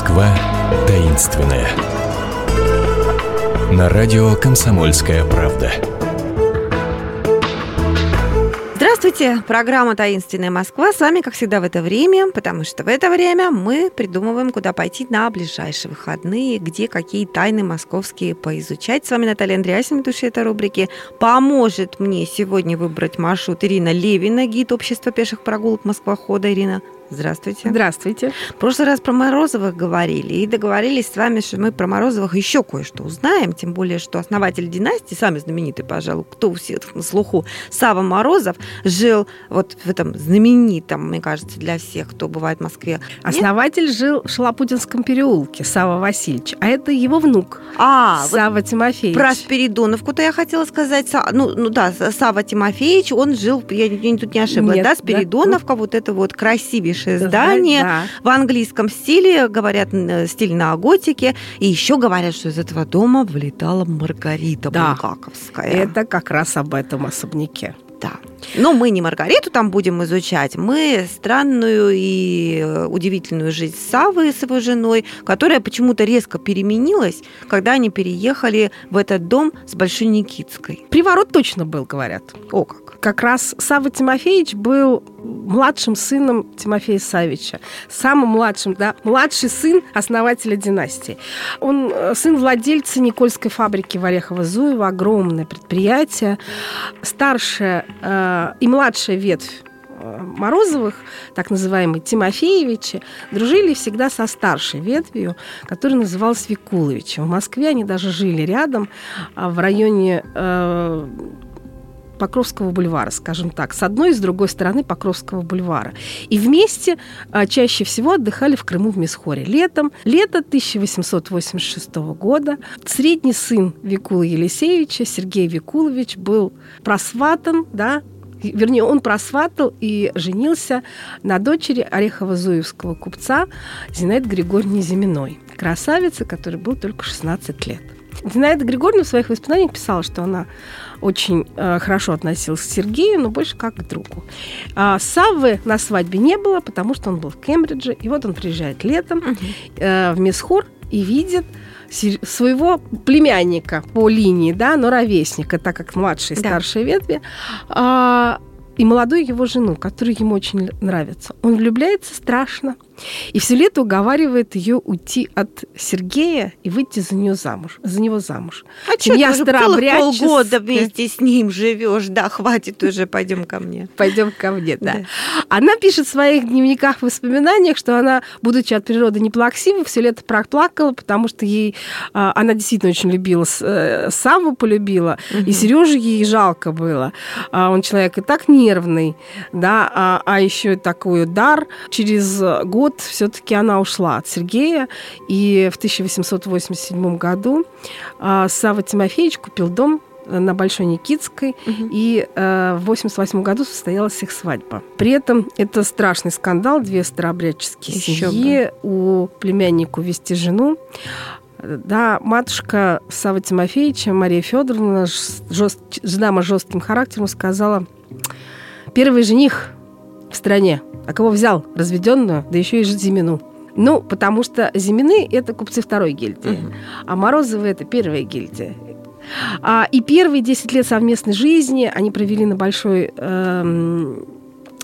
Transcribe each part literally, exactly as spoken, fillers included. Москва таинственная. На радио «Комсомольская правда». Здравствуйте, программа «Таинственная Москва». С вами, как всегда, в это время, потому что в это время мы придумываем, куда пойти на ближайшие выходные, где какие тайны московские поизучать. С вами Наталья Андреассен, ведущая этой рубрики. Поможет мне сегодня выбрать маршрут Ирина Левина, гид общества пеших прогулок Москвохода. Ирина, здравствуйте. Здравствуйте. В прошлый раз про Морозовых говорили, и договорились с вами, что мы про Морозовых еще кое-что узнаем, тем более, что основатель династии, самый знаменитый, пожалуй, кто у всех на слуху, Савва Морозов, жил вот в этом знаменитом, мне кажется, для всех, кто бывает в Москве. Основатель Нет? жил в Шелапутинском переулке, Савва Васильевич, а это его внук, а, Савва вот Тимофеевич. Про Спиридоновку-то я хотела сказать. Ну, ну да, Савва Тимофеевич, он жил, я тут не ошиблась, Нет, да, Спиридоновка, да? Вот это вот красивейшее здание, да, да. В английском стиле, говорят, стиль неоготики. И еще говорят, что из этого дома вылетала Маргарита, да, булгаковская. Это как раз об этом особняке. Да. Но мы не Маргариту там будем изучать, мы странную и удивительную жизнь Саввы с его женой, которая почему-то резко переменилась, когда они переехали в этот дом с Большой Никитской. Приворот точно был, говорят. О как. Как раз Савва Тимофеевич был младшим сыном Тимофея Савича. Самым младшим, да, младший сын основателя династии. Он сын владельца Никольской фабрики в Орехово-Зуево, огромное предприятие. Старшая э, и младшая ветвь Морозовых, так называемые Тимофеевичи, дружили всегда со старшей ветвью, которая называлась Викуловичи. В Москве они даже жили рядом, в районе э, Покровского бульвара, скажем так, с одной и с другой стороны Покровского бульвара. И вместе а, чаще всего отдыхали в Крыму в Мисхоре. Летом, лето тысяча восемьсот восемьдесят шестого года, средний сын Викулы Елисеевича, Сергей Викулович, был просватан, да, вернее, он просватал и женился на дочери орехово-зуевского купца Зинаиды Григорьевне Зиминой, красавице, которой было только шестнадцать лет. Зинаида Григорьевна в своих воспоминаниях писала, что она очень э, хорошо относилась к Сергею, но больше как к другу. А Саввы на свадьбе не было, потому что он был в Кембридже. И вот он приезжает летом э, в Мисхур и видит своего племянника по линии, да, но ровесника, так как младшие и старшие, да, ветви, э, и молодую его жену, которая ему очень нравится. Он влюбляется страшно. И все лето уговаривает ее уйти от Сергея и выйти за нее замуж, за него замуж. А что ты уже целых полгода вместе с ним живешь, да, хватит уже, пойдем ко мне. Пойдем ко мне, да. да. Она пишет в своих дневниках, в воспоминаниях, что она, будучи от природы неплаксивой, все лето проплакала, потому что ей, она действительно очень любила, Савву полюбила, угу. И Сереже ей жалко было. Он человек и так нервный, да, а, а еще такой удар. Через год все-таки она ушла от Сергея, и в тысяча восемьсот восемьдесят седьмом году Савва Тимофеевич купил дом на Большой Никитской, угу. И э, в восемьдесят восьмом году состоялась их свадьба. При этом это страшный скандал, две старообрядческие семьи, у племянника увести жену. Да, матушка Саввы Тимофеевича, Мария Федоровна, жест, дама с жестким характером, сказала: первый жених в стране. А кого взял? Разведенную, да еще и Зимину. Ну, потому что Зимины – это купцы второй гильдии, угу. А Морозовы – это первая гильдия. А, и первые десять лет совместной жизни они провели на Большой эм,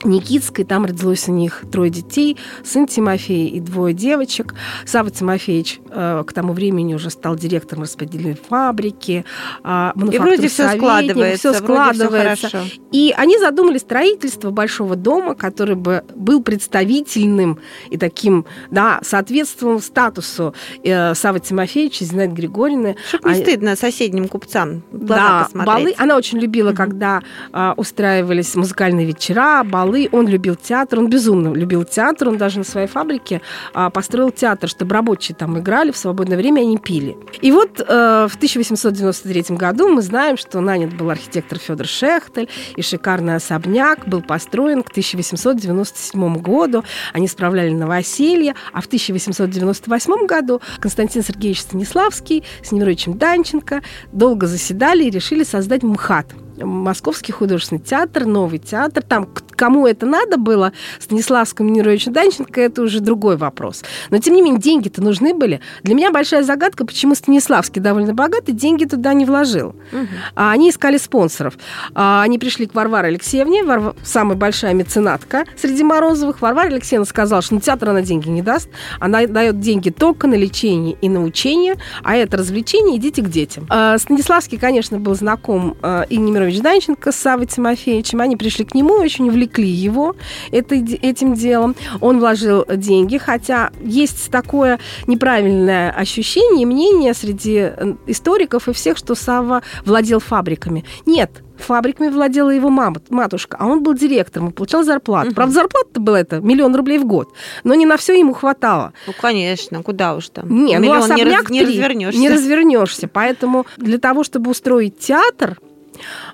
Никитской. Там родилось у них трое детей, сын Тимофей и двое девочек. Савва Тимофеевич э, к тому времени уже стал директором распределительной фабрики, э, мануфактурным советником. Все складывается. Все и они задумали строительство большого дома, который бы был представительным и таким, да, соответствовал статусу э, Саввы Тимофеевича и Зинаиды Григорьевны. Чтобы не а... стыдно соседним купцам. Да, балы. Она очень любила, mm-hmm. когда э, устраивались музыкальные вечера, балы. Он любил театр, он безумно любил театр, он даже на своей фабрике а, построил театр, чтобы рабочие там играли, в свободное время они пили. И вот э, в тысяча восемьсот девяносто третьем году мы знаем, что нанят был архитектор Федор Шехтель, и шикарный особняк был построен к тысяча восемьсот девяносто седьмому году, они справляли новоселье, а в тысяча восемьсот девяносто восьмом году Константин Сергеевич Станиславский с Немировичем Данченко долго заседали и решили создать МХАТ. Московский художественный театр, Новый театр. Там, кому это надо было, Станиславскому, Немировичу, Данченко, это уже другой вопрос. Но, тем не менее, деньги-то нужны были. Для меня большая загадка, почему Станиславский довольно богатый, деньги туда не вложил. Угу. А они искали спонсоров. А они пришли к Варваре Алексеевне, Варва... самая большая меценатка среди Морозовых. Варвара Алексеевна сказала, что на театр она деньги не даст. Она дает деньги только на лечение и на учение, а это развлечение, идите к детям. А Станиславский, конечно, был знаком и Немировичу, Данченко с Саввой Тимофеевичем. Они пришли к нему, очень увлекли его это, этим делом. Он вложил деньги, хотя есть такое неправильное ощущение и мнение среди историков и всех, что Савва владел фабриками. Нет, фабриками владела его мама, матушка, а он был директором и получал зарплату. Угу. Правда, зарплата-то была это миллион рублей в год, но не на все ему хватало. Ну, конечно, куда уж там. Нет, ну, особняк не, раз, не развернешься. Не развернешься. Поэтому для того, чтобы устроить театр,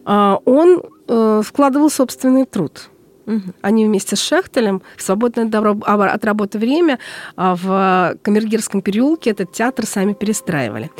он вкладывал собственный труд. Угу. Они вместе с Шехтелем в свободное от работы время в Камергерском переулке этот театр сами перестраивали.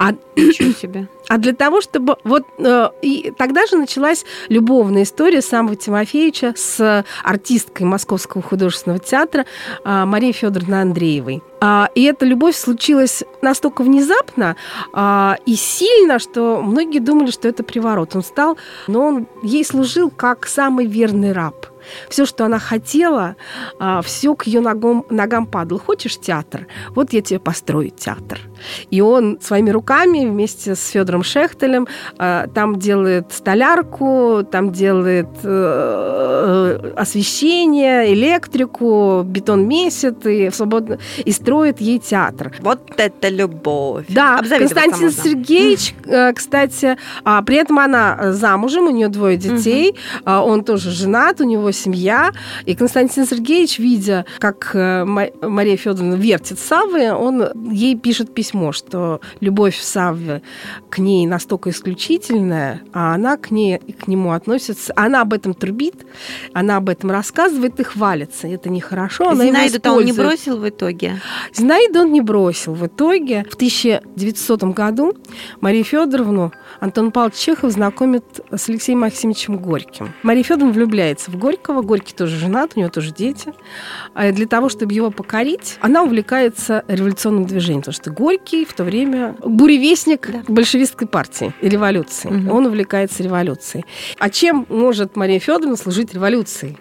А... Ничего себе. А для того, чтобы... Вот э, и тогда же началась любовная история самого Тимофеевича с артисткой Московского художественного театра э, Марией Федоровной Андреевой. А, и эта любовь случилась настолько внезапно а, и сильно, что многие думали, что это приворот. Он стал... Но он ей служил как самый верный раб. Все, что она хотела, все к ее ногам, ногам падало. Хочешь театр? Вот я тебе построю театр. И он своими руками вместе с Федором Шехтелем там делает столярку, там делает освещение, электрику, бетон месит и, свободно, и строит ей театр. Вот это любовь! Да, Константин Сергеевич, кстати, при этом она замужем, у нее двое детей, угу. Он тоже женат, у него семья. И Константин Сергеевич, видя, как Мария Федоровна вертит Саввы, он ей пишет письмо, что любовь Саввы к ней настолько исключительная, а она к ней и к нему относится. Она об этом трубит, она об этом рассказывает и хвалится. Это нехорошо. Зинаиду-то он не бросил в итоге? Зинаиду он не бросил в итоге. В тысяча девятисотом году Марию Федоровну Антон Павлович Чехов знакомит с Алексеем Максимовичем Горьким. Мария Федоровна влюбляется в Горького. Горький тоже женат, у него тоже дети. А для того, чтобы его покорить, она увлекается революционным движением, потому что Горький в то время буревестник, да, большевистской партии и революции. Угу. Он увлекается революцией. А чем может Мария Федоровна служить революцией?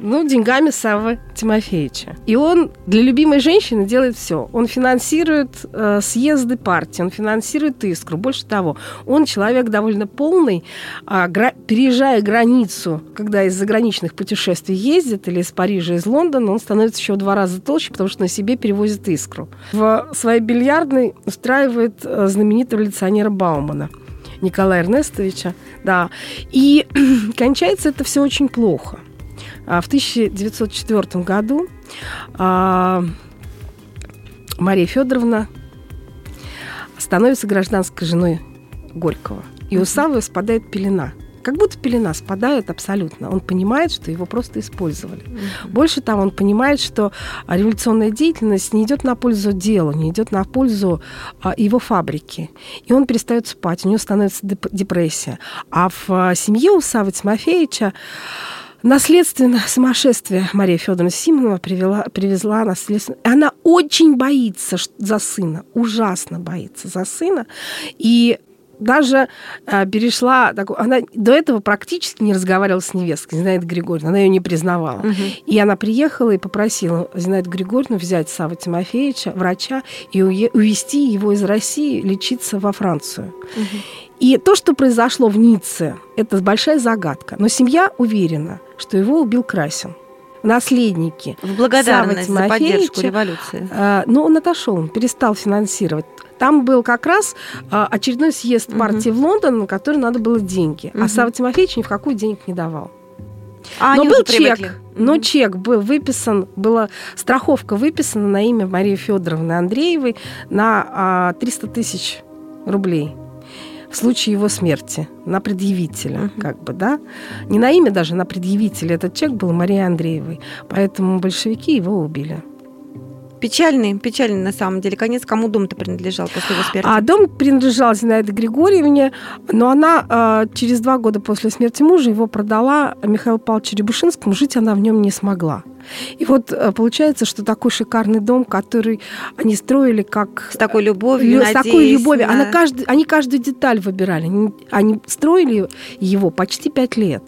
Ну, деньгами Саввы Тимофеевича. И он для любимой женщины делает все. Он финансирует э, съезды партии, он финансирует «Искру». Больше того, он человек довольно полный, э, гра- переезжая границу, когда из заграничных путешествий ездит, или из Парижа, из Лондона, он становится еще в два раза толще, потому что на себе перевозит «Искру». В своей бильярдной устраивает э, знаменитого революционера Баумана Николая Эрнестовича. Да. И кончается это все очень плохо. В тысяча девятьсот четвёртом году Мария Федоровна становится гражданской женой Горького. И у Саввы спадает пелена. Как будто пелена спадает абсолютно. Он понимает, что его просто использовали. Mm-hmm. Больше того, он понимает, что революционная деятельность не идет на пользу делу, не идет на пользу а, его фабрики. И он перестает спать, у него становится деп- депрессия. А в семье у Саввы Тимофеевича наследственно сумасшествие Мария Федоровна Зимина привела, привезла наследственно. Она очень боится за сына, ужасно боится за сына. И даже э, перешла... Так, она до этого практически не разговаривала с невесткой Зинаида Григорьевна. Она ее не признавала. Угу. И она приехала и попросила Зинаиду Григорьевну взять Савву Тимофеевича, врача, и уе- увезти его из России лечиться во Францию. Угу. И то, что произошло в Ницце, это большая загадка. Но семья уверена, что его убил Красин. Наследники. В благодарность за поддержку революции. Но он отошел, он перестал финансировать. Там был как раз очередной съезд партии угу. в Лондон, на который надо было деньги. Угу. А Савва Тимофеевич ни в какую денег не давал. А но был чек, но чек был выписан, была страховка выписана на имя Марии Федоровны Андреевой на триста тысяч рублей. В случае его смерти на предъявителя, uh-huh. как бы, да, не на имя даже, на предъявителя. Этот чек был Марии Андреевой, поэтому большевики его убили. Печальный, печальный на самом деле. Конец, кому дом-то принадлежал после его смерти? А дом принадлежал Зинаиде Григорьевне, но она э, через два года после смерти мужа его продала Михаилу Павловичу Рябушинскому, жить она в нем не смогла. И вот получается, что такой шикарный дом, который они строили как... С такой любовью, С надеюсь, такой любовью. Да. Она каждый, они каждую деталь выбирали. Они, они строили его почти пять лет.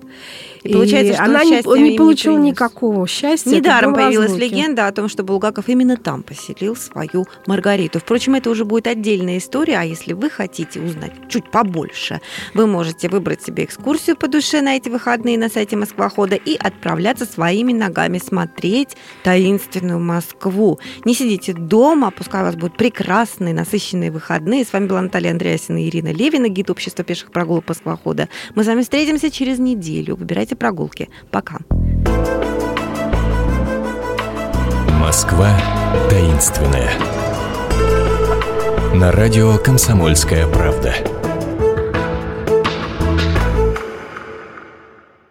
И, и получается, что она не, не получила не никакого счастья. Недаром появилась разлуки. Легенда о том, что Булгаков именно там поселил свою Маргариту. Впрочем, это уже будет отдельная история. А если вы хотите узнать чуть побольше, вы можете выбрать себе экскурсию по душе на эти выходные на сайте Москвохода и отправляться своими ногами смотреть. смотреть таинственную Москву. Не сидите дома, пускай у вас будут прекрасные, насыщенные выходные. С вами была Наталья Андреассен и Ирина Левина, гид общества пеших прогулок Москвохода. Мы с вами встретимся через неделю. Выбирайте прогулки. Пока. Москва таинственная. На радио «Комсомольская правда».